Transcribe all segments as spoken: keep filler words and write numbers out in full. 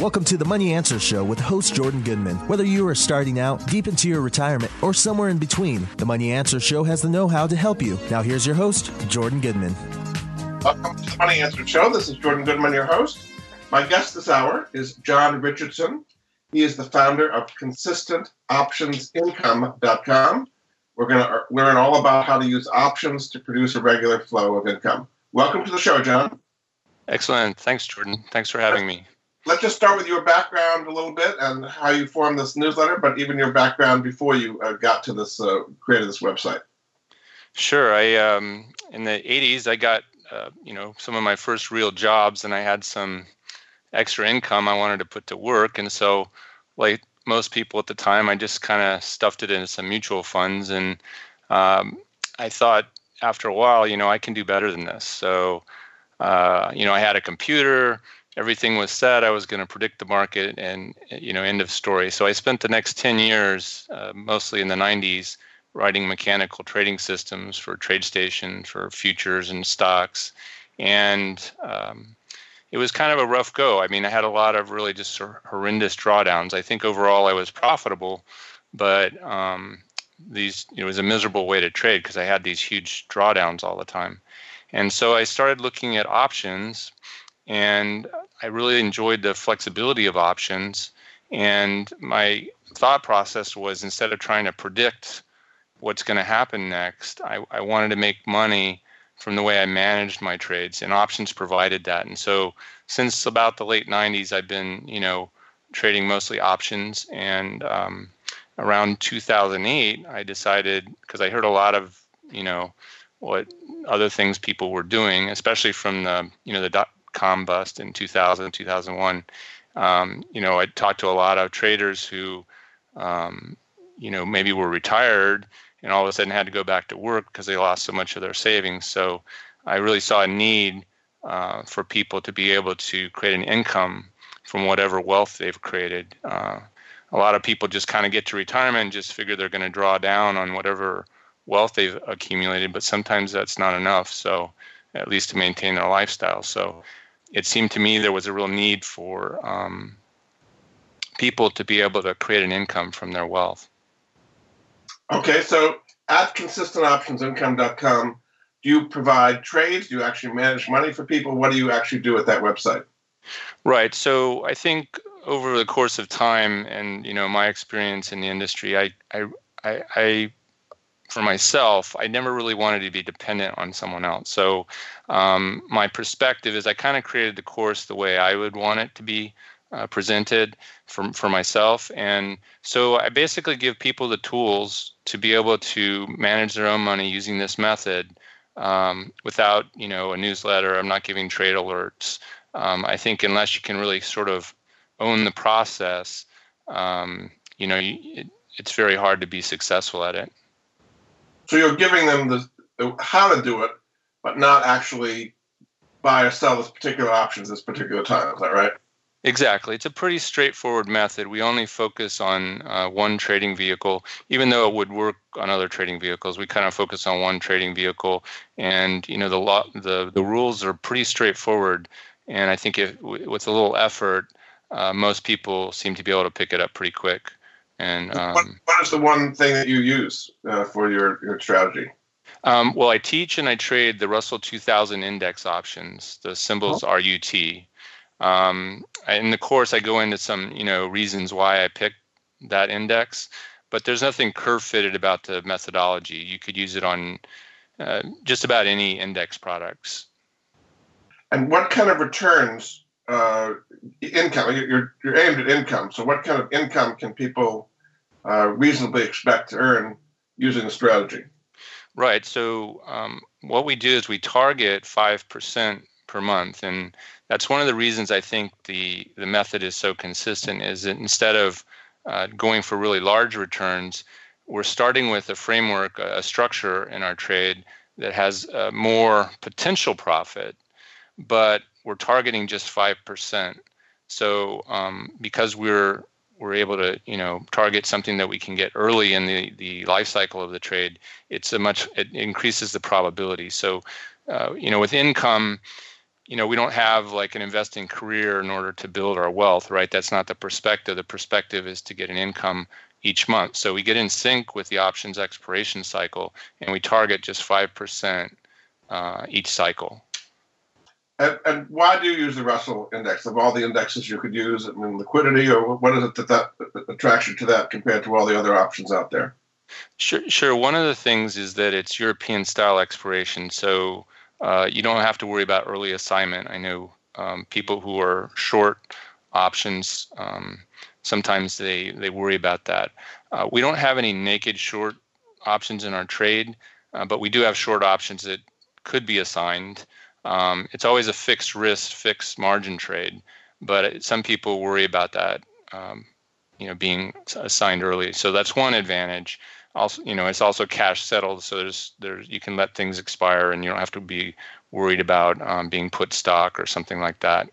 Welcome to the Money Answers Show with host Jordan Goodman. Whether you are starting out, deep into your retirement, or somewhere in between, the Money Answers Show has the know-how to help you. Now here's your host, Jordan Goodman. Welcome to the Money Answers Show. This is Jordan Goodman, your host. My guest this hour is John Richardson. He is the founder of Consistent Options Income dot com. We're going to learn all about how to use options to produce a regular flow of income. Welcome to the show, John. Excellent. Thanks, Jordan. Thanks for having me. Let's just start with your background a little bit and how you formed this newsletter, but even your background before you uh, got to this, uh, created this website. Sure. I um, in the eighties, I got uh, you know some of my first real jobs, and I had some extra income I wanted to put to work, and so like most people at the time, I just kind of stuffed it into some mutual funds, and um, I thought after a while, you know, I can do better than this. So, uh, you know, I had a computer. Everything was set. I was going to predict the market and, you know, end of story. So I spent the next ten years, uh, mostly in the nineties, writing mechanical trading systems for TradeStation, for futures and stocks. And um, it was kind of a rough go. I mean, I had a lot of really just horrendous drawdowns. I think overall I was profitable, but um, these it was a miserable way to trade because I had these huge drawdowns all the time. And so I started looking at options. And I really enjoyed the flexibility of options. And my thought process was, instead of trying to predict what's going to happen next, I, I wanted to make money from the way I managed my trades, and options provided that. And so since about the late nineties, I've been, you know, trading mostly options. And um, around two thousand eight, I decided, because I heard a lot of, you know, what other things people were doing, especially from the, you know, the dot com bust in two thousand, two thousand one. Um, you know, I talked to a lot of traders who, um, you know, maybe were retired and all of a sudden had to go back to work because they lost so much of their savings. So I really saw a need uh, for people to be able to create an income from whatever wealth they've created. Uh, a lot of people just kind of get to retirement and just figure they're going to draw down on whatever wealth they've accumulated, but sometimes that's not enough. So at least to maintain their lifestyle. So it seemed to me there was a real need for um, people to be able to create an income from their wealth. Okay, so at Consistent Options Income dot com, do you provide trades? Do you actually manage money for people? What do you actually do at that website? Right. So I think over the course of time, and you know, my experience in the industry, I, I, I, I for myself, I never really wanted to be dependent on someone else. So um, my perspective is I kind of created the course the way I would want it to be uh, presented for, for myself. And so I basically give people the tools to be able to manage their own money using this method um, without, you know, a newsletter. I'm not giving trade alerts. Um, I think unless you can really sort of own the process, um, you know, it, it's very hard to be successful at it. So you're giving them the how to do it, but not actually buy or sell this particular options this particular time. Is that right? Exactly. It's a pretty straightforward method. We only focus on uh, one trading vehicle, even though it would work on other trading vehicles. We kind of focus on one trading vehicle, and you know the law, the the rules are pretty straightforward. And I think if, with a little effort, uh, most people seem to be able to pick it up pretty quick. And um, what, what is the one thing that you use uh, for your, your strategy? Um, well, I teach and I trade the Russell two thousand index options. The symbols oh. R U T. Um, in the course, I go into some you know reasons why I picked that index, but there's nothing curve-fitted about the methodology. You could use it on uh, just about any index products. And what kind of returns, uh, income? You're, you're aimed at income. So what kind of income can people Uh, reasonably expect to earn using the strategy? Right. So um, what we do is we target five percent per month. And that's one of the reasons I think the, the method is so consistent is that instead of uh, going for really large returns, we're starting with a framework, a structure in our trade that has uh, more potential profit, but we're targeting just five percent. So um, because we're we're able to, you know, target something that we can get early in the, the life cycle of the trade, it's a much, it increases the probability. So, uh, you know, with income, you know, we don't have like an investing career in order to build our wealth, right? That's not the perspective. The perspective is to get an income each month. So we get in sync with the options expiration cycle, and we target just five percent uh, each cycle. And, and why do you use the Russell index? Of all the indexes you could use, I mean, liquidity, or what is it that, that, that attracts you to that compared to all the other options out there? Sure. Sure. One of the things is that it's European style expiration. So uh, you don't have to worry about early assignment. I know um, people who are short options, um, sometimes they, they worry about that. Uh, we don't have any naked short options in our trade, uh, but we do have short options that could be assigned. Um, it's always a fixed risk, fixed margin trade, but some people worry about that, um, you know, being assigned early. So that's one advantage. Also, you know, it's also cash settled, so there's there's you can let things expire, and you don't have to be worried about um, being put stock or something like that.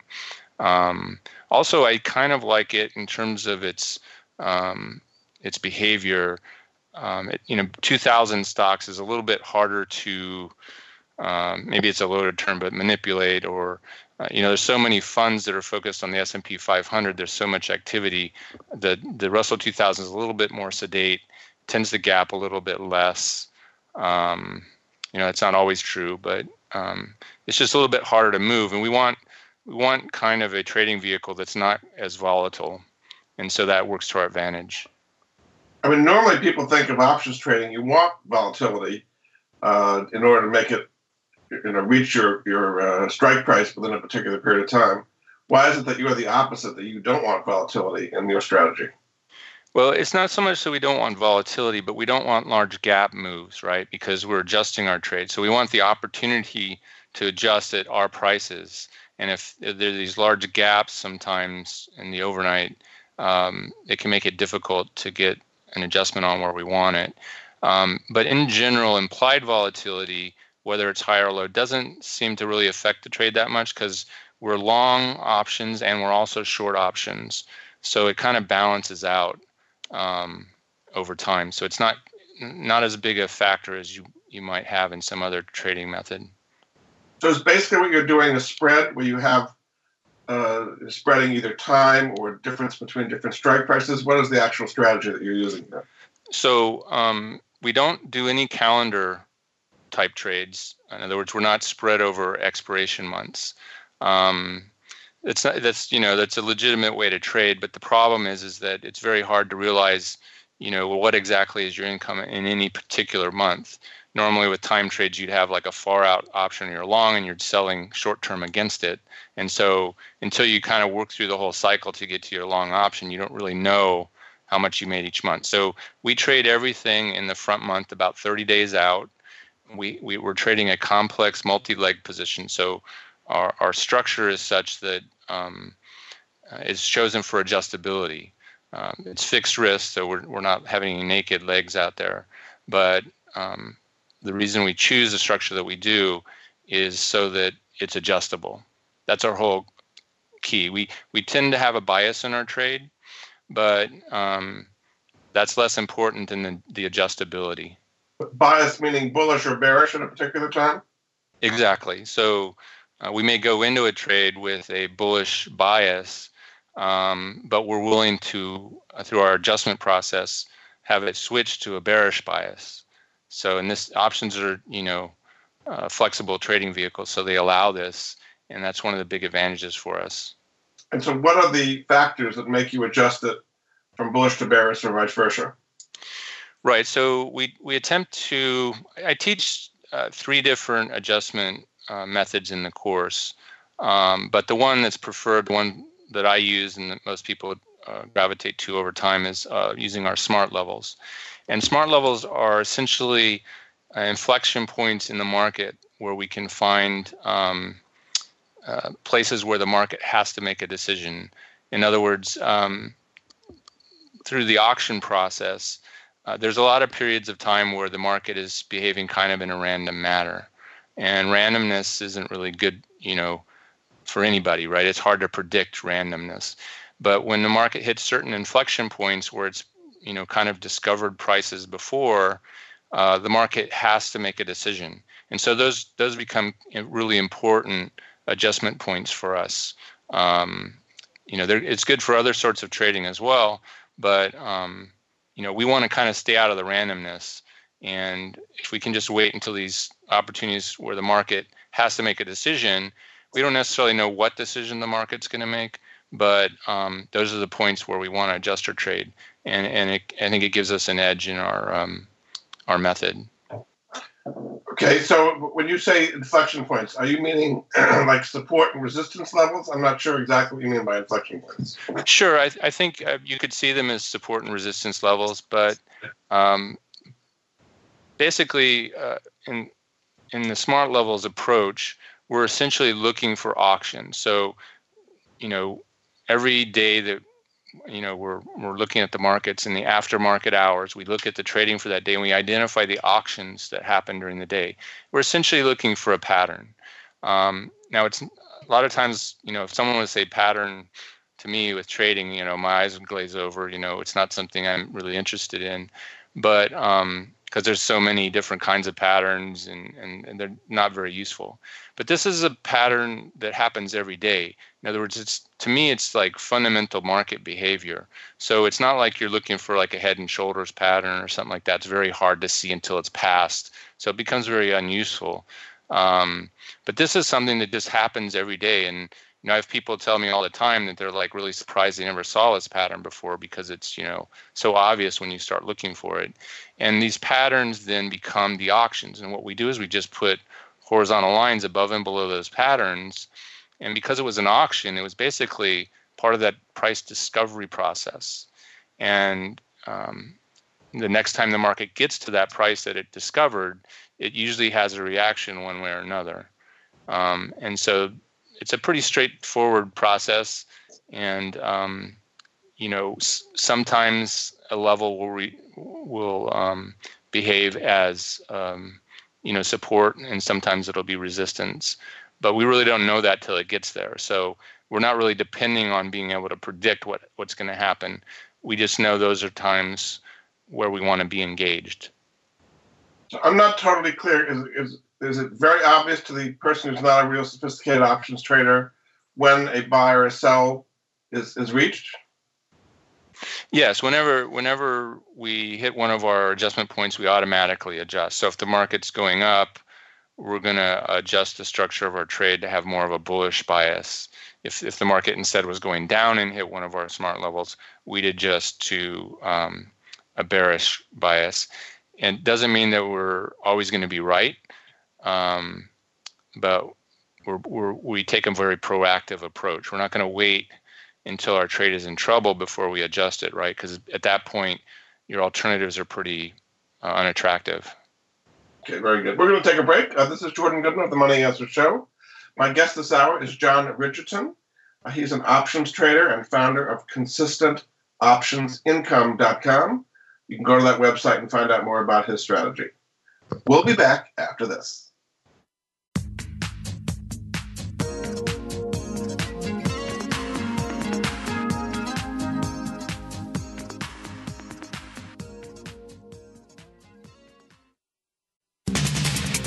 Um, also, I kind of like it in terms of its um, its behavior. Um, it, you know, two thousand stocks is a little bit harder to. Um, maybe it's a loaded term, but manipulate, or, uh, you know, there's so many funds that are focused on the S and P five hundred. There's so much activity. The, the Russell two thousand is a little bit more sedate, tends to gap a little bit less. Um, you know, it's not always true, but um, it's just a little bit harder to move. And we want we want kind of a trading vehicle that's not as volatile. And so that works to our advantage. I mean, normally people think of options trading. You want volatility uh, in order to make it, you know, reach your your uh, strike price within a particular period of time. Why is it that you are the opposite, that you don't want volatility in your strategy? Well, it's not so much that we don't want volatility, but we don't want large gap moves, right? Because we're adjusting our trade. So we want the opportunity to adjust at our prices. And if there are these large gaps sometimes in the overnight, um, it can make it difficult to get an adjustment on where we want it. Um, but in general, implied volatility, whether it's high or low, doesn't seem to really affect the trade that much because we're long options and we're also short options. So it kind of balances out um, over time. So it's not not as big a factor as you, you might have in some other trading method. So it's basically what you're doing a spread where you have uh, spreading either time or difference between different strike prices. What is the actual strategy that you're using there? So um, we don't do any calendar type trades. In other words, we're not spread over expiration months. Um, it's not, that's, you know, that's a legitimate way to trade, but the problem is, is that it's very hard to realize, you know, what exactly is your income in any particular month. Normally with time trades, you'd have like a far out option you're long and you're selling short term against it. And so until you kind of work through the whole cycle to get to your long option, you don't really know how much you made each month. So we trade everything in the front month about thirty days out. We, we we're trading a complex multi-leg position, so our, our structure is such that um, it's chosen for adjustability. Um, it's fixed risk, so we're we're not having any naked legs out there. But um, the reason we choose the structure that we do is so that it's adjustable. That's our whole key. We we tend to have a bias in our trade, but um, that's less important than the, the adjustability. Bias meaning bullish or bearish at a particular time? Exactly. So uh, we may go into a trade with a bullish bias, um, but we're willing to, uh, through our adjustment process, have it switch to a bearish bias. So in this, options are, you know, uh, flexible trading vehicles, so they allow this, and that's one of the big advantages for us. And so what are the factors that make you adjust it from bullish to bearish or vice versa? Right. So we, we attempt to, I teach uh, three different adjustment uh, methods in the course, um, but the one that's preferred, the one that I use and that most people uh, gravitate to over time is uh, using our smart levels. And smart levels are essentially uh, inflection points in the market where we can find um, uh, places where the market has to make a decision. In other words, um, through the auction process, Uh, there's a lot of periods of time where the market is behaving kind of in a random manner, and randomness isn't really good, you know, for anybody, right? It's hard to predict randomness. But when the market hits certain inflection points where it's, you know, kind of discovered prices before, uh, the market has to make a decision. And so those those become really important adjustment points for us. Um, you know, it's good for other sorts of trading as well, but um, you know, we want to kind of stay out of the randomness. And if we can just wait until these opportunities where the market has to make a decision, we don't necessarily know what decision the market's going to make, but um, those are the points where we want to adjust our trade. And and it, I think it gives us an edge in our um, our method. Okay, so when you say inflection points, are you meaning like support and resistance levels? I'm not sure exactly what you mean by inflection points. Sure, I, I think you could see them as support and resistance levels, but um, basically uh, in in the smart levels approach, we're essentially looking for auction. So, you know, every day that you know we're we're looking at the markets in the aftermarket hours, we look at the trading for that day and we identify the auctions that happen during the day. We're essentially looking for a pattern. Um, now, it's a lot of times, you know, if someone would say pattern to me with trading, you know, my eyes would glaze over. You know, it's not something I'm really interested in, but um, because there's so many different kinds of patterns and, and, and they're not very useful. But this is a pattern that happens every day. In other words, it's to me, it's like fundamental market behavior. So it's not like you're looking for like a head and shoulders pattern or something like that. It's very hard to see until it's passed. So it becomes very unuseful. Um, but this is something that just happens every day. And you know, I have people tell me all the time that they're like really surprised they never saw this pattern before because it's, you know, so obvious when you start looking for it. And these patterns then become the auctions. And what we do is we just put horizontal lines above and below those patterns. And because it was an auction, it was basically part of that price discovery process. And um, the next time the market gets to that price that it discovered, it usually has a reaction one way or another. Um, and so it's a pretty straightforward process, and um, you know, s- sometimes a level will re- will um, behave as um, you know, support, and sometimes it'll be resistance. But we really don't know that till it gets there. So we're not really depending on being able to predict what, what's going to happen. We just know those are times where we want to be engaged. So I'm not totally clear. Is is Is it very obvious to the person who's not a real sophisticated options trader when a buy or a sell is, is reached? Yes. Whenever whenever we hit one of our adjustment points, we automatically adjust. So if the market's going up, we're going to adjust the structure of our trade to have more of a bullish bias. If if the market instead was going down and hit one of our smart levels, we'd adjust to um, a bearish bias. And it doesn't mean that we're always going to be right. Um, but we're, we're, we take a very proactive approach. We're not going to wait until our trade is in trouble before we adjust it, right? Because at that point, your alternatives are pretty uh, unattractive. Okay, very good. We're going to take a break. Uh, this is Jordan Goodman of the Money Answer Show. My guest this hour is John Richardson. Uh, he's an options trader and founder of Consistent Options Income dot com. You can go to that website and find out more about his strategy. We'll be back after this.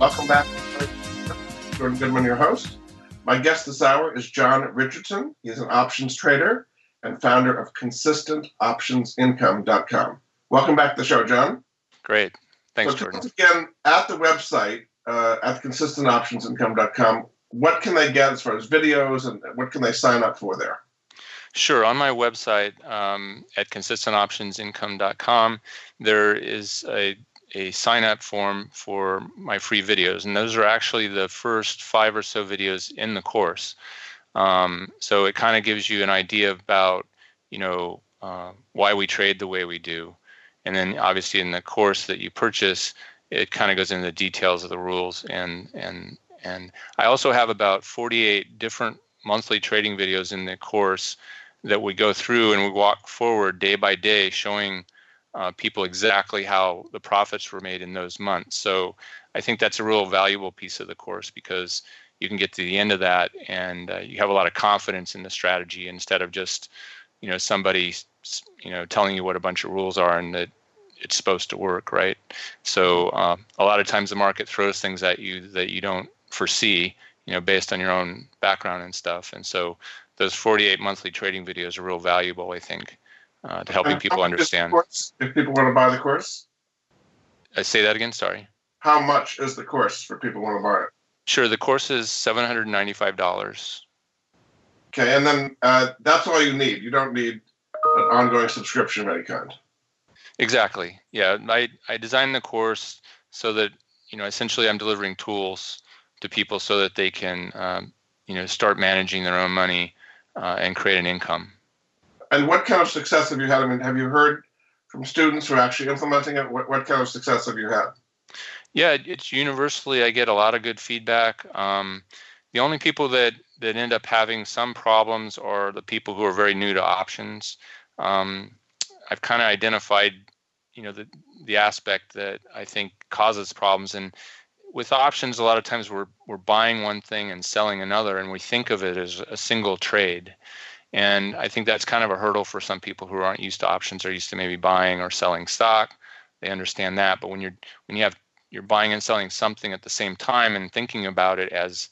Welcome back. Jordan Goodman, your host. My guest this hour is John Richardson. He's an options trader and founder of Consistent Options Income dot com. Welcome back to the show, John. Great. Thanks, so, Jordan. Again, at the website, Uh, at Consistent Options Income dot com, what can they get as far as videos and what can they sign up for there? Sure. On my website um, at Consistent Options Income dot com, there is a, a sign-up form for my free videos, and those are actually the first five or so videos in the course. Um, so it kind of gives you an idea about, you know, uh, why we trade the way we do. And then obviously in the course that you purchase, it kind of goes into the details of the rules. And and and I also have about forty-eight different monthly trading videos in the course that we go through, and we walk forward day by day showing uh, people exactly how the profits were made in those months. So I think that's a real valuable piece of the course, because you can get to the end of that and uh, you have a lot of confidence in the strategy, instead of just, you know, somebody, you know, telling you what a bunch of rules are and that it's supposed to work, right? So uh, a lot of times the market throws things at you that you don't foresee, you know, based on your own background and stuff. And so those forty-eight monthly trading videos are real valuable, I think, uh, to helping people understand. Course, if people want to buy the course? I say that again, sorry. How much is the course for people who want to buy it? Sure, the course is seven hundred ninety-five dollars. Okay, and then uh, that's all you need. You don't need an ongoing subscription of any kind. Exactly. Yeah, I, I designed the course so that, you know, essentially I'm delivering tools to people so that they can, um, you know, start managing their own money uh, and create an income. And what kind of success have you had? I mean, have you heard from students who are actually implementing it? What, what kind of success have you had? Yeah, it's universally, I get a lot of good feedback. Um, the only people that, that end up having some problems are the people who are very new to options. Um, I've kind of identified, you know, the the aspect that I think causes problems. And with options, a lot of times we're we're buying one thing and selling another, and we think of it as a single trade. And I think that's kind of a hurdle for some people who aren't used to options. They're used to maybe buying or selling stock. They understand that. But when you're when you have you're buying and selling something at the same time and thinking about it as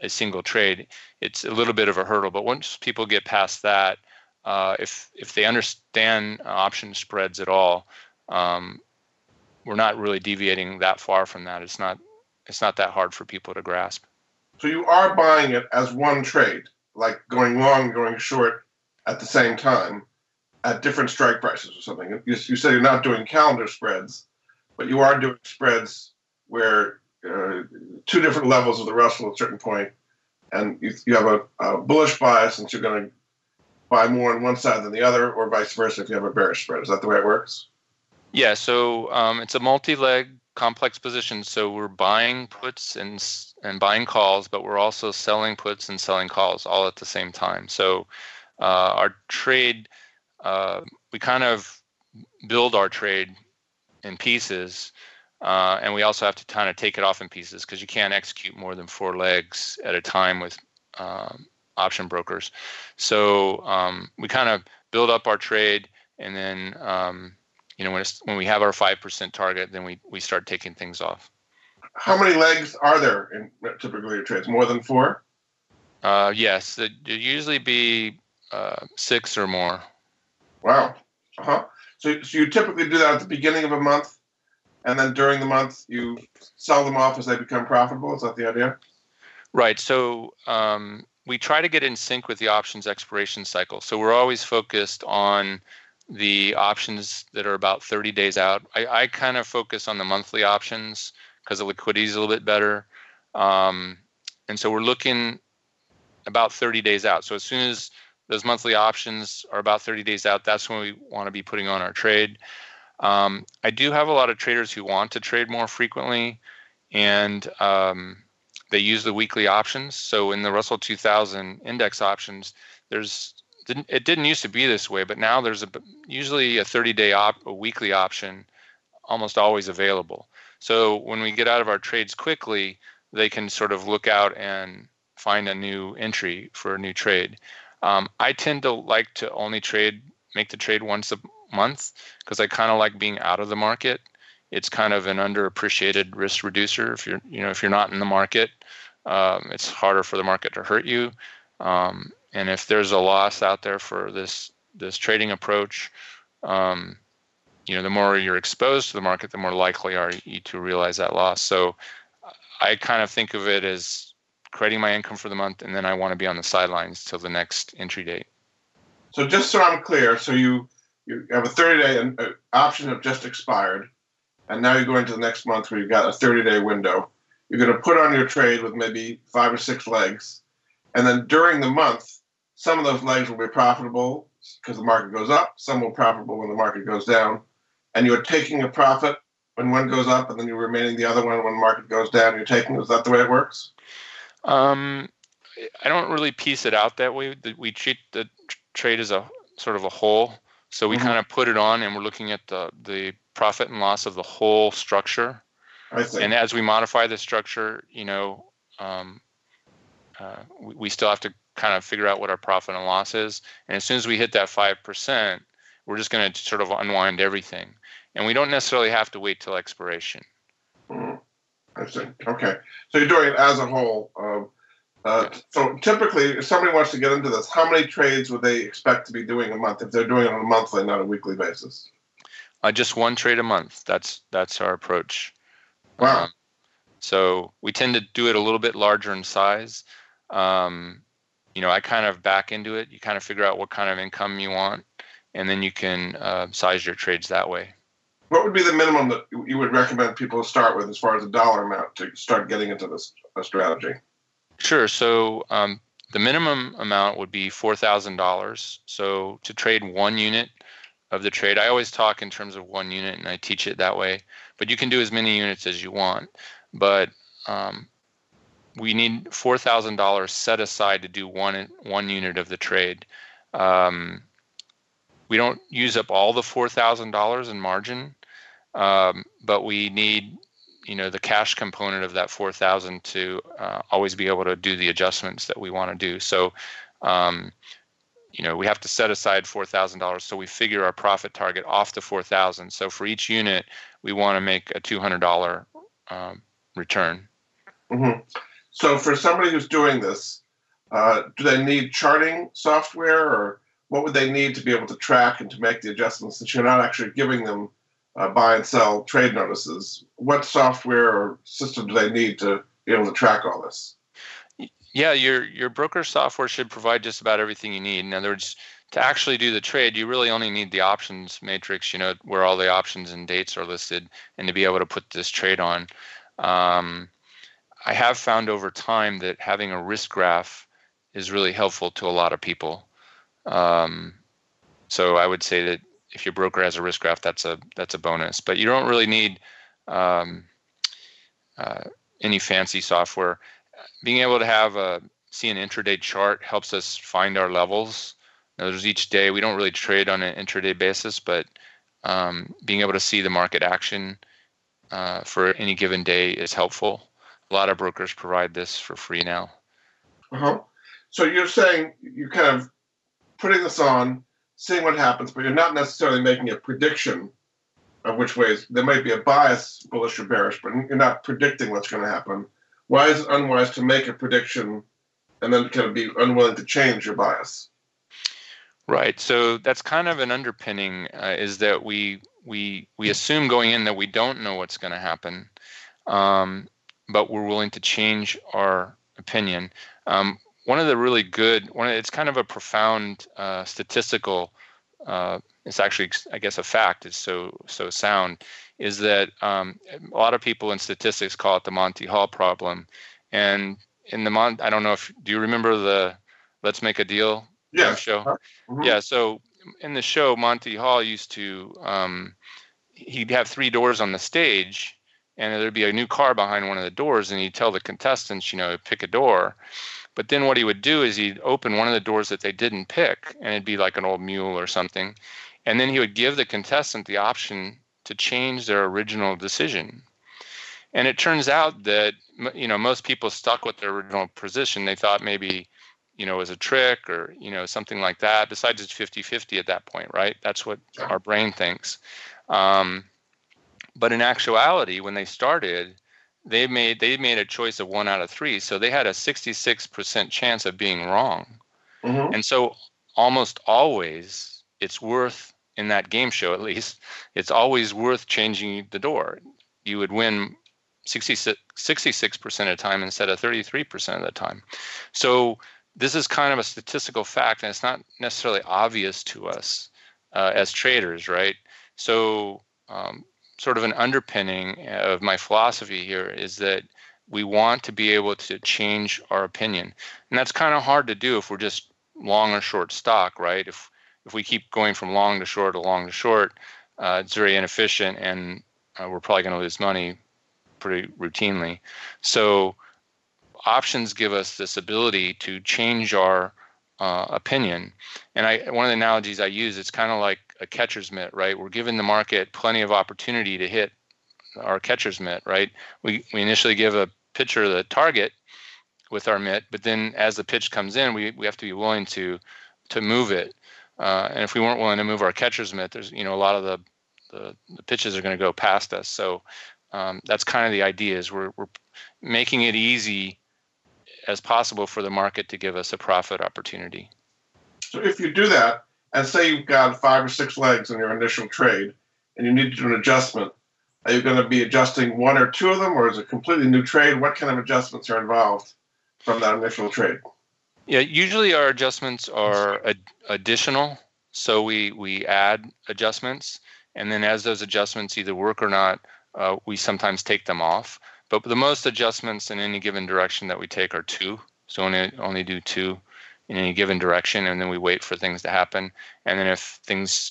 a single trade, it's a little bit of a hurdle. But once people get past that, Uh, if if they understand uh, option spreads at all, um, we're not really deviating that far from that. It's not it's not that hard for people to grasp. So you are buying it as one trade, like going long, going short at the same time at different strike prices or something. You, you say you're not doing calendar spreads, but you are doing spreads where uh, two different levels of the Russell at a certain point, and you, you have a, a bullish bias since you're going to buy more on one side than the other, or vice versa if you have a bearish spread. Is that the way it works? Yeah, so um, it's a multi-leg complex position. So we're buying puts and and buying calls, but we're also selling puts and selling calls all at the same time. So uh, our trade, uh, we kind of build our trade in pieces, uh, and we also have to kind of take it off in pieces, because you can't execute more than four legs at a time with um, option brokers. So um, we kind of build up our trade, and then um, you know when it's, when we have our five percent target, then we, we start taking things off. How many legs are there in typically your trades? More than four? Uh, yes, it usually be uh, six or more. Wow. Uh-huh. So so you typically do that at the beginning of a month, and then during the month you sell them off as they become profitable. Is that the idea? Right. So. Um, We try to get in sync with the options expiration cycle. So we're always focused on the options that are about thirty days out. I, I kind of focus on the monthly options because the liquidity is a little bit better. Um, and so we're looking about thirty days out. So as soon as those monthly options are about thirty days out, that's when we want to be putting on our trade. Um, I do have a lot of traders who want to trade more frequently. and um, they use the weekly options. So in the Russell two thousand index options, there's it didn't used to be this way, but now there's a, usually a thirty-day op, a weekly option almost always available. So when we get out of our trades quickly, they can sort of look out and find a new entry for a new trade. Um, I tend to like to only trade, make the trade once a month, because I kind of like being out of the market. It's kind of an underappreciated risk reducer. If you're, you know, if you're not in the market, um, it's harder for the market to hurt you. Um, and if there's a loss out there for this this trading approach, um, you know, the more you're exposed to the market, the more likely are you to realize that loss. So I kind of think of it as creating my income for the month, and then I want to be on the sidelines till the next entry date. So just so I'm clear, so you, you have a thirty-day option that just expired, and now you go into the next month where you've got a thirty-day window. You're going to put on your trade with maybe five or six legs, and then during the month, some of those legs will be profitable because the market goes up, some will be profitable when the market goes down, and you're taking a profit when one goes up, and then you're remaining the other one when the market goes down, you're taking. Is that the way it works? Um, I don't really piece it out that way. We treat the trade as a sort of a whole. So we mm-hmm. kind of put it on, and we're looking at the, the profit and loss of the whole structure. I see. And as we modify the structure, you know, um, uh, we, we still have to kind of figure out what our profit and loss is. And as soon as we hit that five percent, we're just going to sort of unwind everything. And we don't necessarily have to wait till expiration. Mm, I see. Okay. So you're doing it as a whole. Um, uh, yeah. So typically, if somebody wants to get into this, how many trades would they expect to be doing a month if they're doing it on a monthly, not a weekly basis? Uh, just one trade a month. That's that's our approach. Wow. Um, so we tend to do it a little bit larger in size. Um, you know, I kind of back into it. You kind of figure out what kind of income you want, and then you can uh, size your trades that way. What would be the minimum that you would recommend people start with as far as a dollar amount to start getting into this strategy? Sure. So um, the minimum amount would be four thousand dollars. So to trade one unit of the trade, I always talk in terms of one unit, and I teach it that way. But you can do as many units as you want. But um, we need four thousand dollars set aside to do one one unit of the trade. Um, we don't use up all the four thousand dollars in margin. Um, but we need, you know, the cash component of that four thousand dollars to uh, always be able to do the adjustments that we want to do. So, um, you know, we have to set aside four thousand dollars. So we figure our profit target off the four thousand dollars. So for each unit, we want to make a two hundred dollars um, return. Mm-hmm. So for somebody who's doing this, uh, do they need charting software, or what would they need to be able to track and to make the adjustments, since you're not actually giving them Uh, buy and sell trade notices? What software or system do they need to be able to track all this? Yeah, your your broker software should provide just about everything you need. In other words, to actually do the trade, you really only need the options matrix, you know, where all the options and dates are listed, and to be able to put this trade on. Um, I have found over time that having a risk graph is really helpful to a lot of people. Um, so I would say that if your broker has a risk graph, that's a that's a bonus. But you don't really need um, uh, any fancy software. Being able to have a see an intraday chart helps us find our levels. There's each day. We don't really trade on an intraday basis, but um, being able to see the market action uh, for any given day is helpful. A lot of brokers provide this for free now. Uh-huh. So you're saying you're kind of putting this on, seeing what happens, but you're not necessarily making a prediction of which ways. There might be a bias, bullish or bearish, but you're not predicting what's going to happen. Why is it unwise to make a prediction and then kind of be unwilling to change your bias? Right. So that's kind of an underpinning uh, is that we we we assume going in that we don't know what's going to happen, um, but we're willing to change our opinion. Um, One of the really good, one of, it's kind of a profound uh, statistical, uh, it's actually, I guess, a fact, it's so so sound, is that um, a lot of people in statistics call it the Monty Hall problem. And in the, Mon- I don't know if, do you remember the Let's Make a Deal yeah. show? Mm-hmm. Yeah, so in the show, Monty Hall used to, um, he'd have three doors on the stage, and there'd be a new car behind one of the doors, and he'd tell the contestants, you know, pick a door. But then what he would do is he'd open one of the doors that they didn't pick, and it'd be like an old mule or something. And then he would give the contestant the option to change their original decision. And it turns out that, you know, most people stuck with their original position. They thought maybe, you know, it was a trick or, you know, something like that. Besides, it's fifty-fifty at that point, right? That's what our brain thinks. Um, but in actuality, when they started, they made they made a choice of one out of three. So they had a sixty-six percent chance of being wrong. Mm-hmm. And so almost always it's worth, in that game show at least, it's always worth changing the door. You would win sixty-six percent of the time instead of thirty-three percent of the time. So this is kind of a statistical fact, and it's not necessarily obvious to us uh, as traders, right? So um, sort of an underpinning of my philosophy here is that we want to be able to change our opinion. And that's kind of hard to do if we're just long or short stock, right? If if we keep going from long to short to long to short, uh, it's very inefficient, and uh, we're probably going to lose money pretty routinely. So options give us this ability to change our uh, opinion. And I one of the analogies I use, it's kind of like a catcher's mitt, right? We're giving the market plenty of opportunity to hit our catcher's mitt, right? We we initially give a pitcher the target with our mitt, but then as the pitch comes in, we, we have to be willing to to move it. Uh, and if we weren't willing to move our catcher's mitt, there's, you know, a lot of the, the, the pitches are going to go past us. So um, that's kind of the idea, is we're, we're making it easy as possible for the market to give us a profit opportunity. So if you do that, and say you've got five or six legs in your initial trade, and you need to do an adjustment, are you going to be adjusting one or two of them, or is it a completely new trade? What kind of adjustments are involved from that initial trade? Yeah, usually our adjustments are ad- additional, so we, we add adjustments, and then as those adjustments either work or not, uh, we sometimes take them off. But the most adjustments in any given direction that we take are two, so only, only do two in any given direction, and then we wait for things to happen. And then if things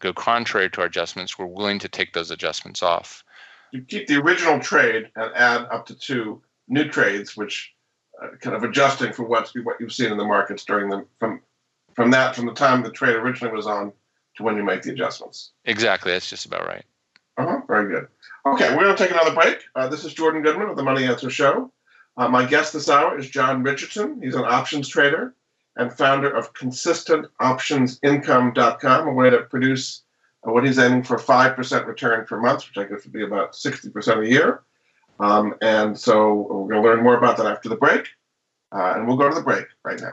go contrary to our adjustments, we're willing to take those adjustments off. You keep the original trade and add up to two new trades, which Uh, kind of adjusting for what, what you've seen in the markets during the from from that from the time the trade originally was on to when you make the adjustments. Exactly, that's just about right. Uh-huh. Very good. Okay, we're going to take another break. Uh, this is Jordan Goodman of the Money Answer Show. Uh, my guest this hour is John Richardson. He's an options trader and founder of Consistent Options Income dot com, a way to produce uh, what he's aiming for five percent return per month, which I guess would be about sixty percent a year. Um, and so we're going to learn more about that after the break, uh, and we'll go to the break right now.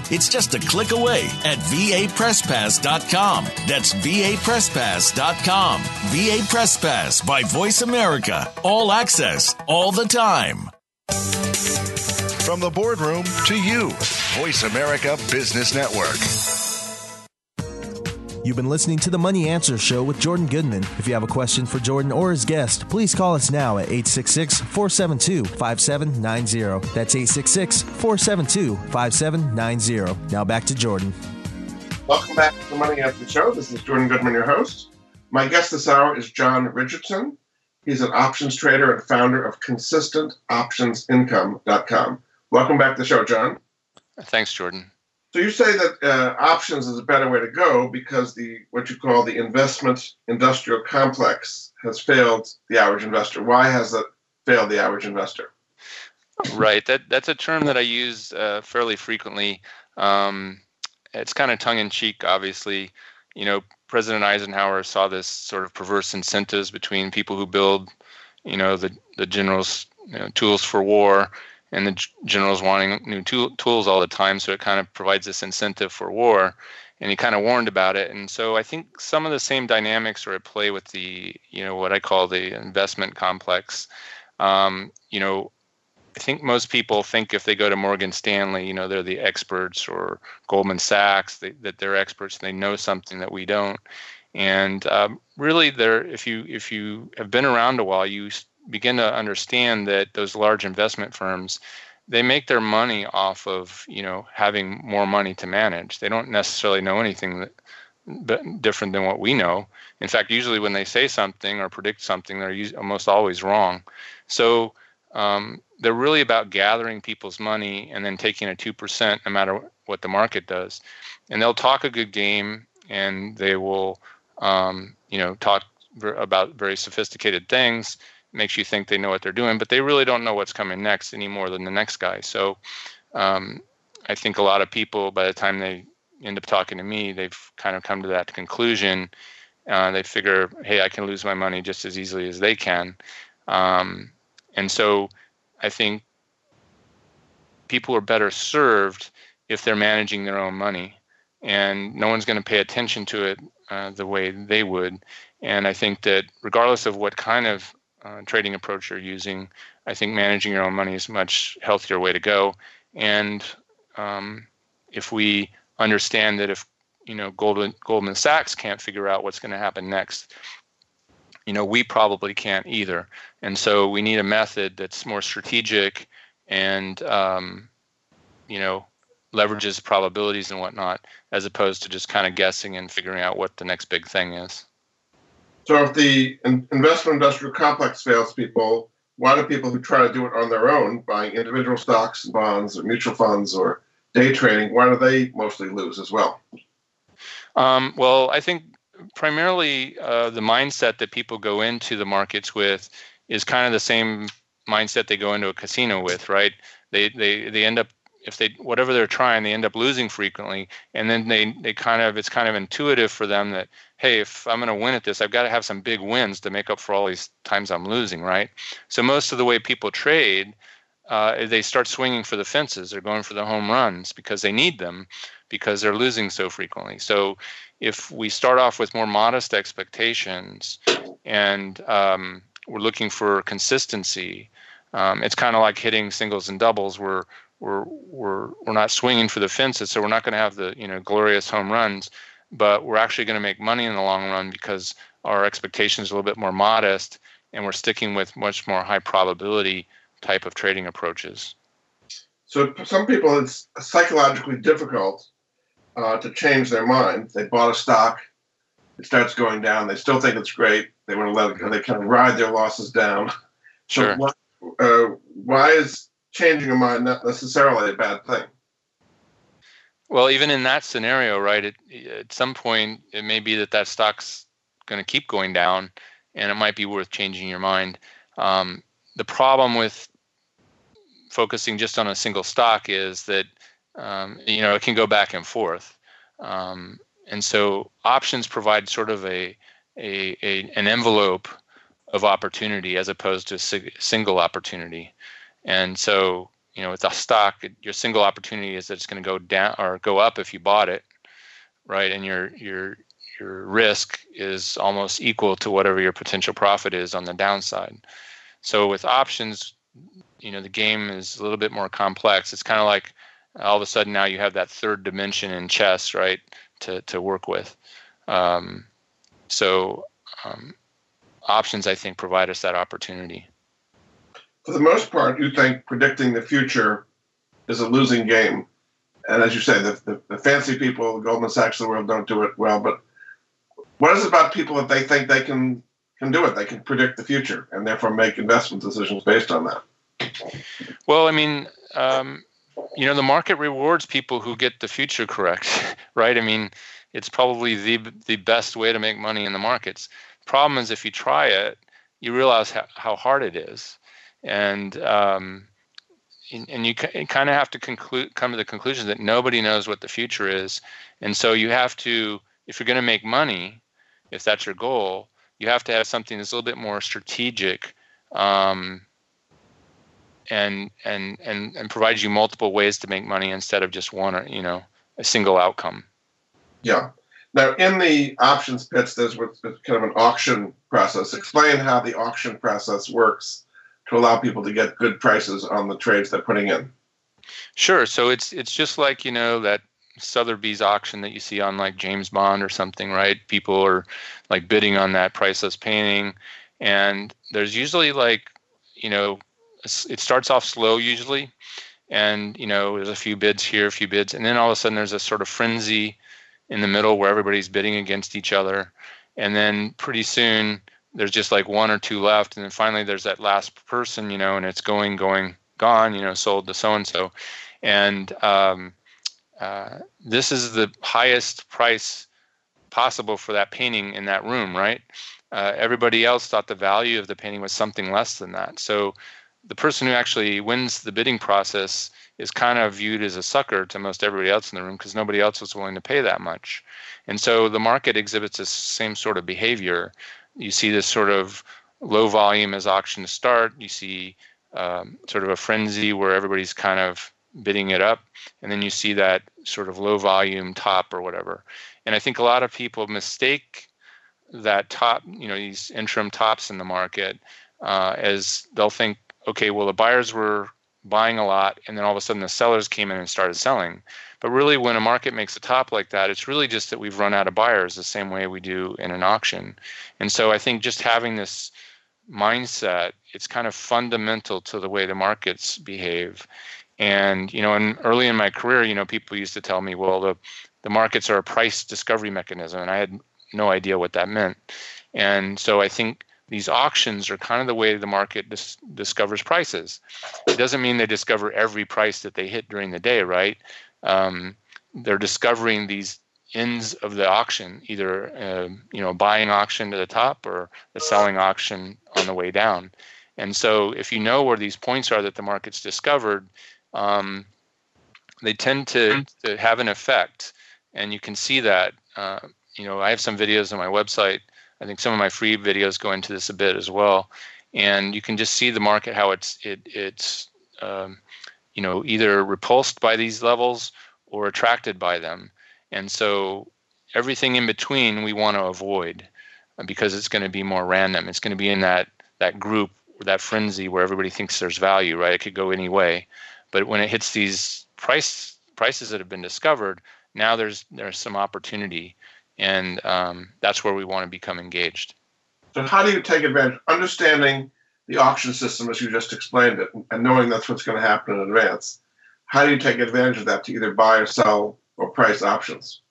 It's just a click away at v a press pass dot com. That's v a press pass dot com. V A Press Pass by Voice America. All access, all the time. From the boardroom to you, Voice America Business Network. You've been listening to The Money Answer Show with Jordan Goodman. If you have a question for Jordan or his guest, please call us now at eight six six, four seven two, five seven nine zero. That's eight six six, four seven two, five seven nine zero. Now back to Jordan. Welcome back to The Money Answer Show. This is Jordan Goodman, your host. My guest this hour is John Richardson. He's an options trader and founder of Consistent Options Income dot com. Welcome back to the show, John. Thanks, Jordan. So you say that uh, options is a better way to go because the what you call the investment industrial complex has failed the average investor. Why has that failed the average investor? Right. That that's a term that I use uh, fairly frequently. Um, it's kind of tongue in cheek, obviously. you know, President Eisenhower saw this sort of perverse incentives between people who build, you know, the, the generals, you know, tools for war, and the generals wanting new tool, tools all the time. So it kind of provides this incentive for war. And he kind of warned about it. And so I think some of the same dynamics are at play with the, you know, what I call the investment complex. Um, you know, I think most people think if they go to Morgan Stanley, you know, they're the experts, or Goldman Sachs, they, that they're experts and they know something that we don't. And um, really, there, if you if you have been around a while, you begin to understand that those large investment firms, they make their money off of, you know, having more money to manage. They don't necessarily know anything that, but different than what we know. In fact, usually when they say something or predict something, they're us- almost always wrong. So um, they're really about gathering people's money and then taking a two percent no matter what the market does. And they'll talk a good game, and they will, um, you know, talk ver- about very sophisticated things. Makes you think they know what they're doing, but they really don't know what's coming next any more than the next guy. So um, I think a lot of people, by the time they end up talking to me, they've kind of come to that conclusion. Uh, they figure, hey, I can lose my money just as easily as they can. Um, and so I think people are better served if they're managing their own money, and no one's going to pay attention to it uh, the way they would. And I think that regardless of what kind of Uh, trading approach you're using, I think managing your own money is a much healthier way to go. And um, if we understand that if, you know, Goldman, Goldman Sachs can't figure out what's going to happen next, you know, we probably can't either. And so we need a method that's more strategic and, um, you know, leverages probabilities and whatnot, as opposed to just kind of guessing and figuring out what the next big thing is. So if the investment industrial complex fails people, why do people who try to do it on their own, buying individual stocks and bonds or mutual funds or day trading, why do they mostly lose as well? Um, well, I think primarily uh, the mindset that people go into the markets with is kind of the same mindset they go into a casino with, right? They they they end up, if they whatever they're trying, they end up losing frequently, and then they they kind of it's kind of intuitive for them that, hey, if I'm going to win at this, I've got to have some big wins to make up for all these times I'm losing, right? So most of the way people trade, uh, they start swinging for the fences. They're going for the home runs because they need them, because they're losing so frequently. So if we start off with more modest expectations and um, we're looking for consistency, um, it's kind of like hitting singles and doubles. We're we're we're we're not swinging for the fences, so we're not going to have the, you know, glorious home runs. But we're actually going to make money in the long run because our expectations are a little bit more modest, and we're sticking with much more high probability type of trading approaches. So some people, it's psychologically difficult uh, to change their mind. They bought a stock, it starts going down, they still think it's great, they want to let it go, they kind of ride their losses down. So sure. Why, uh, why is changing your mind not necessarily a bad thing? Well, even in that scenario, right, it, at some point, it may be that that stock's going to keep going down, and it might be worth changing your mind. Um, the problem with focusing just on a single stock is that, um, you know, it can go back and forth. Um, and so options provide sort of a, a, a an envelope of opportunity as opposed to sig- single opportunity. And so, you know, with a stock, your single opportunity is that it's going to go down or go up if you bought it, right? And your your your risk is almost equal to whatever your potential profit is on the downside. So with options, you know, the game is a little bit more complex. It's kind of like all of a sudden now you have that third dimension in chess, right, to to work with. Um, so um, options, I think, provide us that opportunity. For the most part, you think predicting the future is a losing game. And as you say, the, the, the fancy people, the Goldman Sachs of the world, don't do it well. But what is it about people that they think they can, can do it? They can predict the future and therefore make investment decisions based on that. Well, I mean, um, you know, the market rewards people who get the future correct, right? I mean, it's probably the the best way to make money in the markets. Problem is, if you try it, you realize how, how hard it is. And um, and you kind of have to conclude, come to the conclusion that nobody knows what the future is, and so you have to if you're going to make money, if that's your goal, you have to have something that's a little bit more strategic, um, and and and and provides you multiple ways to make money instead of just one, or you know, a single outcome. Yeah. Now, in the options pits, there's kind of an auction process. Explain how the auction process works to allow people to get good prices on the trades they're putting in. Sure. So it's it's just like, you know, that Sotheby's auction that you see on like James Bond or something, right? People are like bidding on that priceless painting, and there's usually like, you know, it starts off slow usually, and you know, there's a few bids here, a few bids, and then all of a sudden there's a sort of frenzy in the middle where everybody's bidding against each other, and then pretty soon there's just like one or two left, and then finally there's that last person, you know, and it's going, going, gone, you know, sold to so and so, and um, uh, this is the highest price possible for that painting in that room, right? Uh, everybody else thought the value of the painting was something less than that, so the person who actually wins the bidding process is kind of viewed as a sucker to most everybody else in the room because nobody else was willing to pay that much. And so the market exhibits the same sort of behavior. You see this sort of low volume as auctions start. You see um, sort of a frenzy where everybody's kind of bidding it up. And then you see that sort of low volume top or whatever. And I think a lot of people mistake that top, you know, these interim tops in the market uh, as they'll think, okay, well, the buyers were buying a lot, and then all of a sudden the sellers came in and started selling. But really, when a market makes a top like that, it's really just that we've run out of buyers the same way we do in an auction. And so I think just having this mindset, it's kind of fundamental to the way the markets behave. And, you know, and early in my career, you know, people used to tell me, well, the, the markets are a price discovery mechanism, and I had no idea what that meant. And so I think these auctions are kind of the way the market dis- discovers prices. It doesn't mean they discover every price that they hit during the day, right? Um, they're discovering these ends of the auction, either uh, you know, buying auction to the top or the selling auction on the way down. And so if you know where these points are that the market's discovered, um, they tend to, to have an effect. And you can see that. Uh, you know, I have some videos on my website. I think some of my free videos go into this a bit as well, and you can just see the market, how it's it it's um, you know, either repulsed by these levels or attracted by them, and so everything in between we want to avoid because it's going to be more random. It's going to be in that that group, that frenzy where everybody thinks there's value, right? It could go any way, but when it hits these price prices that have been discovered, now there's there's some opportunity. And um, that's where we want to become engaged. So how do you take advantage? Understanding the auction system as you just explained it and knowing that's what's going to happen in advance, how do you take advantage of that to either buy or sell or price options?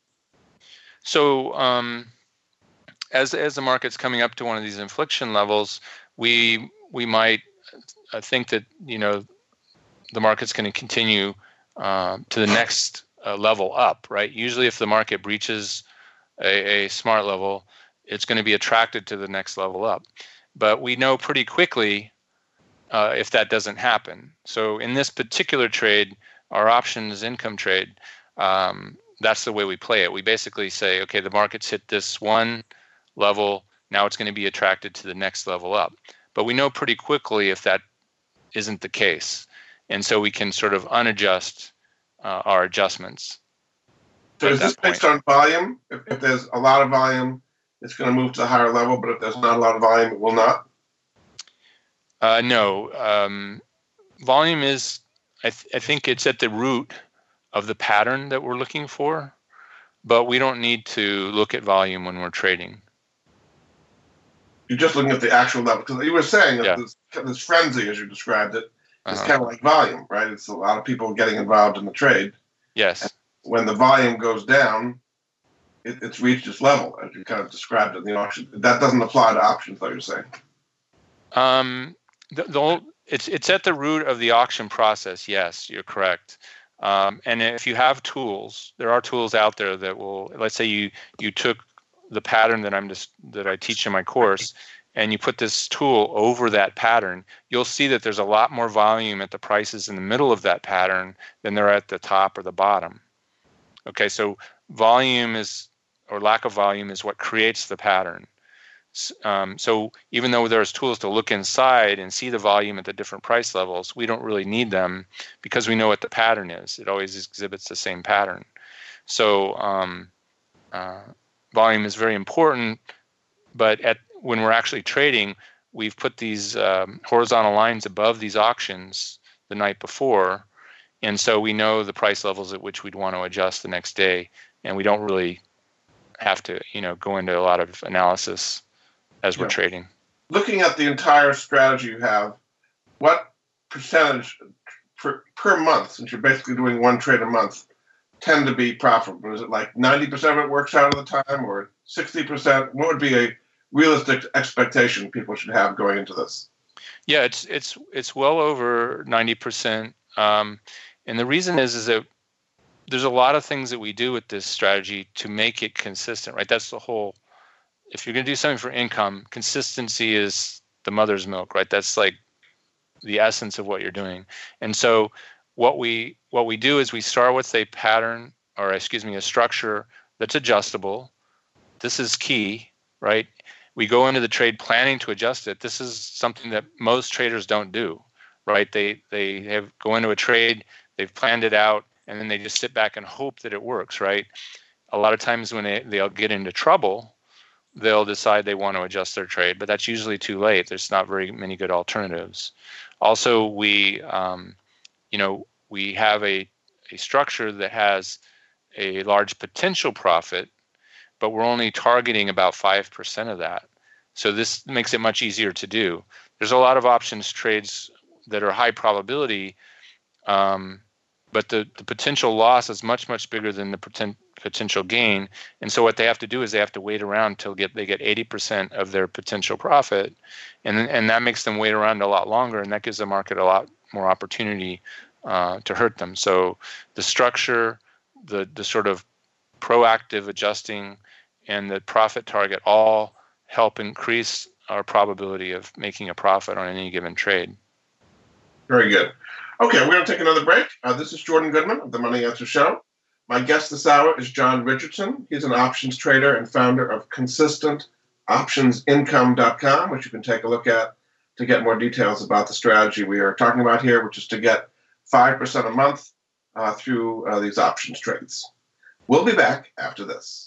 So um, as as the market's coming up to one of these inflection levels, we we might think that, you know, the market's going to continue uh, to the next uh, level up, right? Usually if the market breaches A, a smart level, it's going to be attracted to the next level up. But we know pretty quickly uh, if that doesn't happen. So in this particular trade, our options income trade, um, that's the way we play it. We basically say, okay, the market's hit this one level, now it's going to be attracted to the next level up. But we know pretty quickly if that isn't the case. And so we can sort of unadjust uh, our adjustments. So is this based on volume? If, if there's a lot of volume, it's going to move to a higher level, but if there's not a lot of volume, it will not? Uh, no. Um, volume is, I, th- I think it's at the root of the pattern that we're looking for, but we don't need to look at volume when we're trading. You're just looking at the actual level, because you were saying that yeah. this, this frenzy, as you described it, is uh-huh. kind of like volume, right? It's a lot of people getting involved in the trade. Yes. And when the volume goes down, it, it's reached its level, as you kind of described in the auction. That doesn't apply to options, though, you're saying. Um, the, the whole, it's it's at the root of the auction process. Yes, you're correct. Um, and if you have tools, there are tools out there that will. Let's say you you took the pattern that I'm just that I teach in my course, and you put this tool over that pattern, you'll see that there's a lot more volume at the prices in the middle of that pattern than there are at the top or the bottom. Okay, so volume is or lack of volume is what creates the pattern. Um, so even though there's tools to look inside and see the volume at the different price levels, we don't really need them because we know what the pattern is. It always exhibits the same pattern. So um, uh, volume is very important, but at when we're actually trading, we've put these um, horizontal lines above these auctions the night before, and so we know the price levels at which we'd want to adjust the next day, and we don't really have to, you know, go into a lot of analysis as we're yeah. trading. Looking at the entire strategy you have, what percentage per, per month, since you're basically doing one trade a month, tend to be profitable? Is it like ninety percent of it works out of the time, or sixty percent? What would be a realistic expectation people should have going into this? Yeah, it's it's it's well over ninety percent. Um, and the reason is is that there's a lot of things that we do with this strategy to make it consistent, right? That's the whole. If you're going to do something for income, consistency is the mother's milk, right? That's like the essence of what you're doing. And so what we what we do is we start with a pattern, or excuse me, a structure that's adjustable. This is key, right? We go into the trade planning to adjust it. This is something that most traders don't do, right? They they have go into a trade, they've planned it out, and then they just sit back and hope that it works, right? A lot of times when they, they'll get into trouble, they'll decide they want to adjust their trade, but that's usually too late. There's not very many good alternatives. Also, we, um, you know, we have a, a structure that has a large potential profit, but we're only targeting about five percent of that. So this makes it much easier to do. There's a lot of options trades that are high probability, um, but the, the potential loss is much, much bigger than the poten- potential gain. And so what they have to do is they have to wait around till get they get eighty percent of their potential profit. And and that makes them wait around a lot longer, and that gives the market a lot more opportunity uh, to hurt them. So the structure, the the sort of proactive adjusting, and the profit target all help increase our probability of making a profit on any given trade. Very good. Okay, we're going to take another break. Uh, this is Jordan Goodman of the Money Answer Show. My guest this hour is John Richardson. He's an options trader and founder of Consistent Options Income dot com, which you can take a look at to get more details about the strategy we are talking about here, which is to get five percent a month uh, through uh, these options trades. We'll be back after this.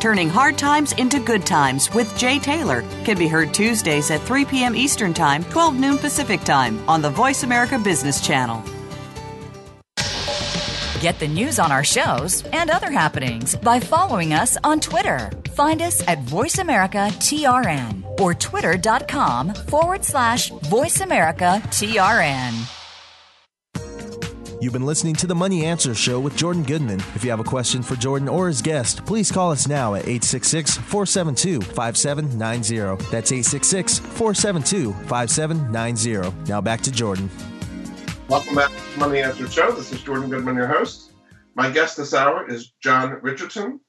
Turning Hard Times into Good Times with Jay Taylor can be heard Tuesdays at three p.m. Eastern Time, twelve noon Pacific Time on the Voice America Business Channel. Get the news on our shows and other happenings by following us on Twitter. Find us at Voice America T R N or twitter.com forward slash VoiceAmericaTRN. You've been listening to The Money Answer Show with Jordan Goodman. If you have a question for Jordan or his guest, please call us now at eight six six, four seven two, five seven nine zero. That's eight six six, four seven two, five seven nine zero. Now back to Jordan. Welcome back to The Money Answer Show. This is Jordan Goodman, your host. My guest this hour is John Richardson.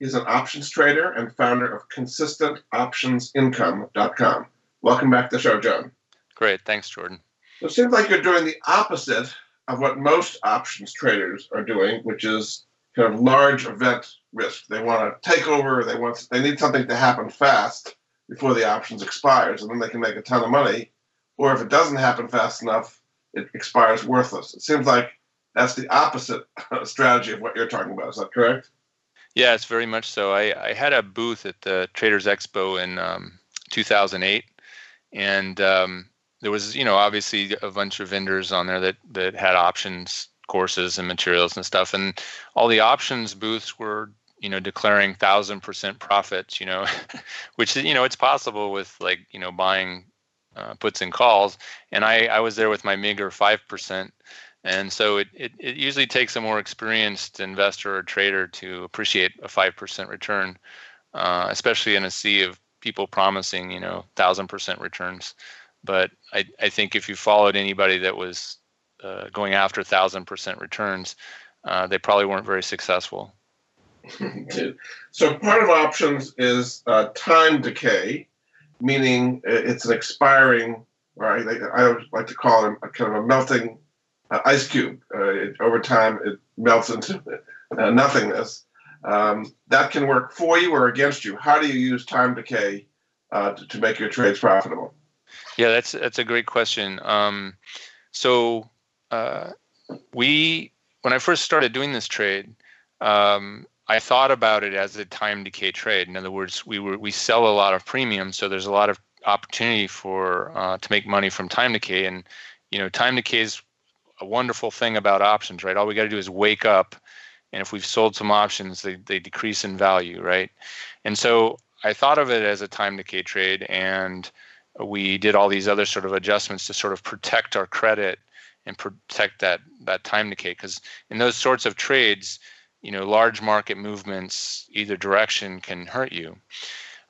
He's an options trader and founder of Consistent Options Income dot com. Welcome back to the show, John. Great. Thanks, Jordan. So it seems like you're doing the opposite of what most options traders are doing, which is kind of large event risk. They want to take over, they want, they need something to happen fast before the options expires, and then they can make a ton of money. Or if it doesn't happen fast enough, it expires worthless. It seems like that's the opposite strategy of what you're talking about. Is that correct? Yeah, it's very much so. I, I had a booth at the Traders Expo in um, two thousand eight, and um, there was, you know, obviously a bunch of vendors on there that, that had options courses and materials and stuff. And all the options booths were, you know, declaring one thousand percent profits, you know, which, you know, it's possible with like, you know, buying uh, puts in calls. And I, I was there with my meager five percent. And so it, it, it usually takes a more experienced investor or trader to appreciate a five percent return, uh, especially in a sea of people promising, you know, one thousand percent returns. But I, I think if you followed anybody that was uh, going after one thousand percent returns, uh, they probably weren't very successful. So part of options is uh, time decay, meaning it's an expiring, or I, I would like to call it a, kind of a melting uh, ice cube. Uh, it, over time, it melts into uh, nothingness. Um, that can work for you or against you. How do you use time decay uh, to, to make your trades profitable? Yeah, that's that's a great question. Um, so uh, we, when I first started doing this trade, um, I thought about it as a time decay trade. In other words, we were we sell a lot of premium, so there's a lot of opportunity for uh, to make money from time decay. And you know, time decay is a wonderful thing about options, right? All we got to do is wake up, and if we've sold some options, they they decrease in value, right? And so I thought of it as a time decay trade, and we did all these other sort of adjustments to sort of protect our credit and protect that that time decay, because in those sorts of trades, you know, large market movements either direction can hurt you.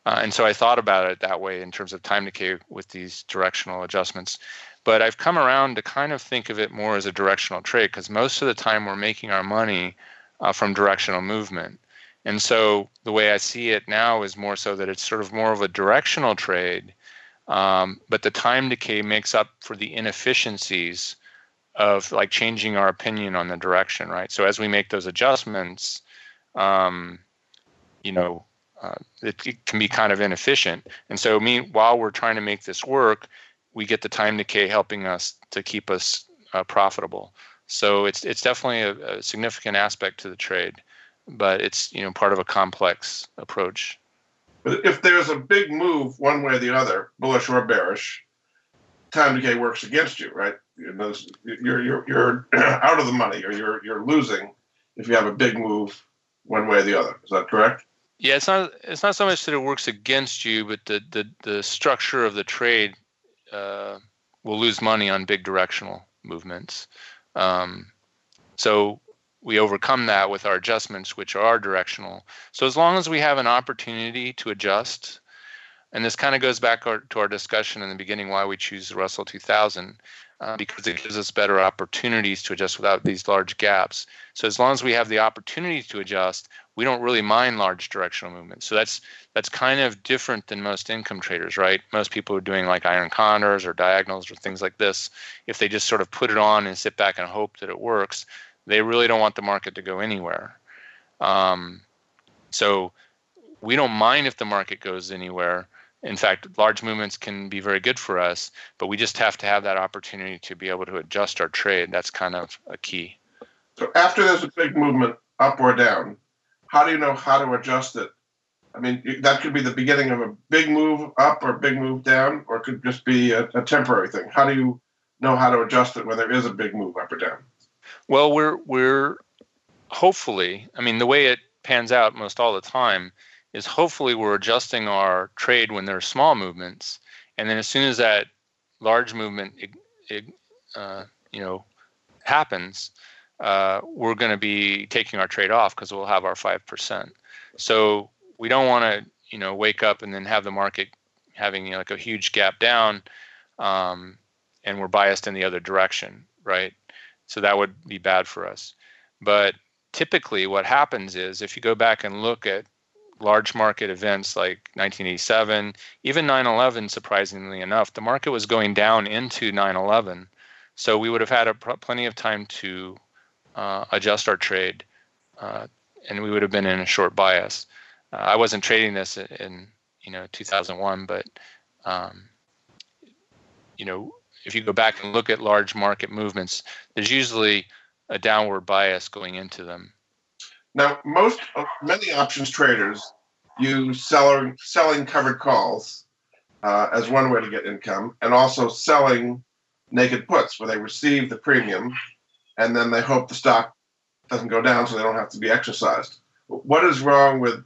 Uh, and so I thought about it that way in terms of time decay with these directional adjustments. But I've come around to kind of think of it more as a directional trade, because most of the time we're making our money uh, from directional movement. And so the way I see it now is more so that it's sort of more of a directional trade, um, but the time decay makes up for the inefficiencies of like changing our opinion on the direction, right? So as we make those adjustments, um, you know, uh, it, it can be kind of inefficient. And so meanwhile, we're trying to make this work, we get the time decay helping us to keep us uh, profitable. So it's it's definitely a, a significant aspect to the trade, but it's, you know, part of a complex approach. But if there's a big move one way or the other, bullish or bearish, time decay works against you, right? You know, you're you're you're out of the money, or you're you're losing if you have a big move one way or the other. Is that correct? Yeah, it's not it's not so much that it works against you, but the the, the structure of the trade uh, will lose money on big directional movements. Um, so we overcome that with our adjustments, which are directional. So as long as we have an opportunity to adjust. And this kind of goes back our, to our discussion in the beginning, why we choose the Russell two thousand, uh, because it gives us better opportunities to adjust without these large gaps. So as long as we have the opportunity to adjust, we don't really mind large directional movements. So that's that's kind of different than most income traders, right? Most people are doing like iron condors or diagonals or things like this. If they just sort of put it on and sit back and hope that it works, they really don't want the market to go anywhere. Um, so we don't mind if the market goes anywhere. In fact, large movements can be very good for us, but we just have to have that opportunity to be able to adjust our trade. That's kind of a key. So after there's a big movement up or down, how do you know how to adjust it? I mean, that could be the beginning of a big move up or big move down, or it could just be a, a temporary thing. How do you know how to adjust it when there is a big move up or down? Well, we're we're hopefully, I mean, the way it pans out most all the time is hopefully we're adjusting our trade when there are small movements, and then as soon as that large movement, it, it, uh, you know, happens, uh, we're going to be taking our trade off because we'll have our five percent. So we don't want to, you know, wake up and then have the market having, you know, like a huge gap down, um, and we're biased in the other direction, right? So that would be bad for us. But typically, what happens is if you go back and look at large market events like nineteen eighty-seven, even nine eleven, surprisingly enough, the market was going down into nine eleven. So we would have had a pr- plenty of time to uh, adjust our trade, uh, and we would have been in a short bias. Uh, I wasn't trading this in, in you know, two thousand one, but um, you know, if you go back and look at large market movements, there's usually a downward bias going into them. Now, most many options traders use seller, selling covered calls uh, as one way to get income, and also selling naked puts, where they receive the premium and then they hope the stock doesn't go down so they don't have to be exercised. What is wrong with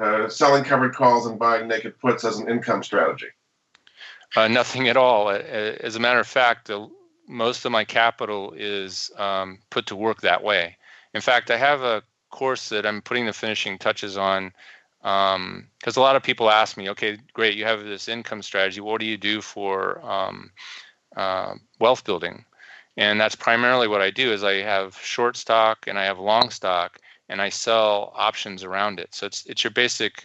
uh, selling covered calls and buying naked puts as an income strategy? Uh, nothing at all. As a matter of fact, the, most of my capital is um, put to work that way. In fact, I have a course that I'm putting the finishing touches on because um, a lot of people ask me, okay, great, you have this income strategy. What do you do for um, uh, wealth building? And that's primarily what I do is I have short stock and I have long stock and I sell options around it. So it's it's your basic,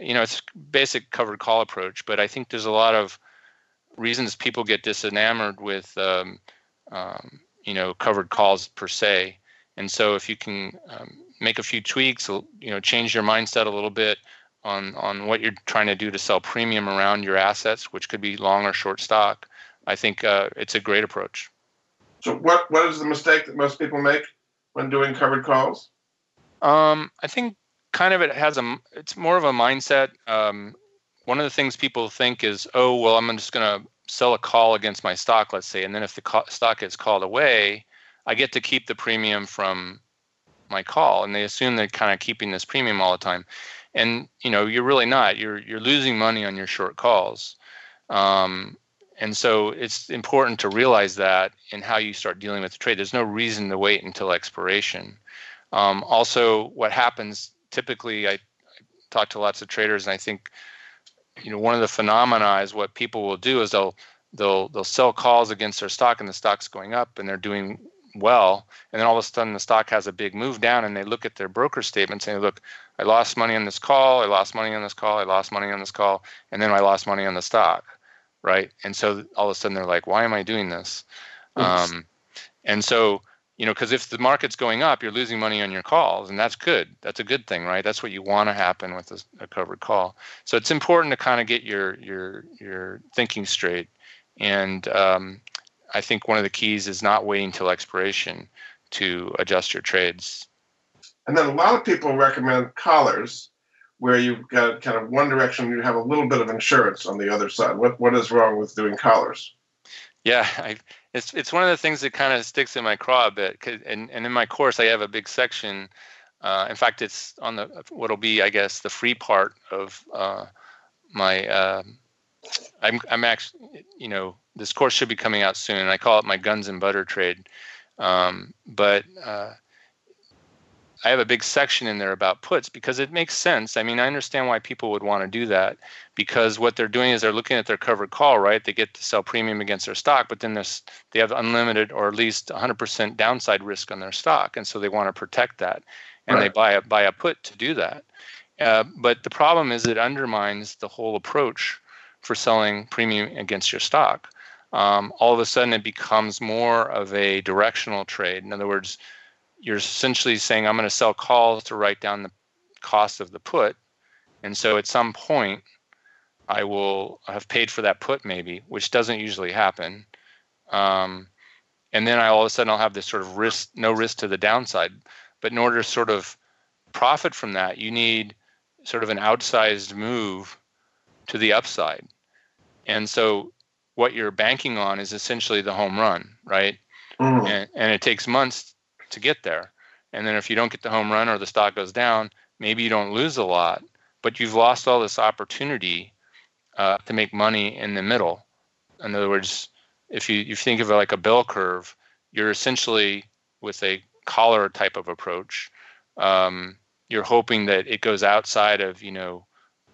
you know, it's basic covered call approach. But I think there's a lot of reasons people get disenamored with, um, um, you know, covered calls per se. And so if you can um, make a few tweaks, you know, change your mindset a little bit on, on what you're trying to do to sell premium around your assets, which could be long or short stock, I think uh, it's a great approach. So what, what is the mistake that most people make when doing covered calls? Um, I think kind of it has a, it's more of a mindset. Um, one of the things people think is, oh, well, I'm just going to sell a call against my stock, let's say. And then if the co- stock gets called away, I get to keep the premium from my call. And they assume they're kind of keeping this premium all the time. And, you know, you're really not. You're you're losing money on your short calls. Um And so it's important to realize that in how you start dealing with the trade. There's no reason to wait until expiration. Um, also, what happens typically, I, I talk to lots of traders, and I think, you know, one of the phenomena is what people will do is they'll they'll they'll sell calls against their stock, and the stock's going up, and they're doing well, and then all of a sudden the stock has a big move down, and they look at their broker statements and they look, I lost money on this call, I lost money on this call, I lost money on this call, and then I lost money on the stock. Right. And so all of a sudden they're like, why am I doing this? Yes. Um, and so, you know, because if the market's going up, you're losing money on your calls. And that's good. That's a good thing. Right. That's what you want to happen with a, a covered call. So it's important to kind of get your your your thinking straight. And um, I think one of the keys is not waiting till expiration to adjust your trades. And then a lot of people recommend collars, where you've got kind of one direction, you have a little bit of insurance on the other side. What What is wrong with doing collars? Yeah, I, it's it's one of the things that kind of sticks in my craw a bit. And, and in my course, I have a big section. Uh, in fact, it's on the what'll be, I guess, the free part of uh, my, uh, I'm I'm actually, you know, this course should be coming out soon. I call it my guns and butter trade. Um, but uh I have a big section in there about puts because it makes sense. I mean, I understand why people would want to do that because what they're doing is they're looking at their covered call, right? They get to sell premium against their stock, but then this, they have unlimited or at least one hundred percent downside risk on their stock. And so they want to protect that. And right. they buy a, buy a put to do that. Uh, but the problem is it undermines the whole approach for selling premium against your stock. Um, all of a sudden, it becomes more of a directional trade. In other words, you're essentially saying, I'm going to sell calls to write down the cost of the put. And so at some point, I will have paid for that put maybe, which doesn't usually happen. Um, and then I all of a sudden I'll have this sort of risk, no risk to the downside. But in order to sort of profit from that, you need sort of an outsized move to the upside. And so what you're banking on is essentially the home run, right? Mm. And, and it takes months to get there. And then if you don't get the home run or the stock goes down, maybe you don't lose a lot, but you've lost all this opportunity uh, to make money in the middle. In other words, if you, you think of it like a bell curve, you're essentially with a collar type of approach. Um, you're hoping that it goes outside of, you know,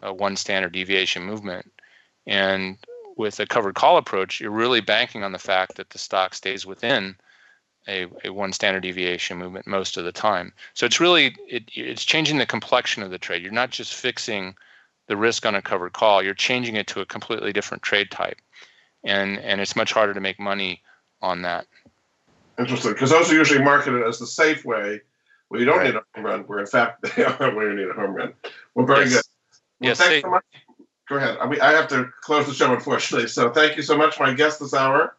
a one standard deviation movement. And with a covered call approach, you're really banking on the fact that the stock stays within A, a one standard deviation movement most of the time. So it's really, it, it's changing the complexion of the trade. You're not just fixing the risk on a covered call. You're changing it to a completely different trade type. And and it's much harder to make money on that. Interesting, because those are usually marketed as the safe way where you don't right. need a home run, where in fact they are where you need a home run. Well, very yes. good. Well, yes, thanks they, so much. Go ahead. I mean, I have to close the show, unfortunately. So thank you so much. My guest this hour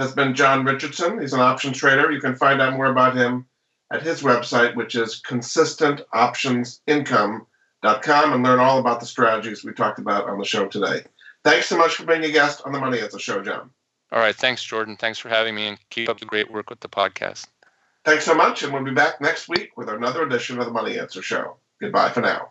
has been John Richardson. He's an option trader. You can find out more about him at his website, which is consistent options income dot com, and learn all about the strategies we talked about on the show today. Thanks so much for being a guest on The Money Answer Show, John. All right. Thanks, Jordan. Thanks for having me, and keep up the great work with the podcast. Thanks so much, and we'll be back next week with another edition of The Money Answer Show. Goodbye for now.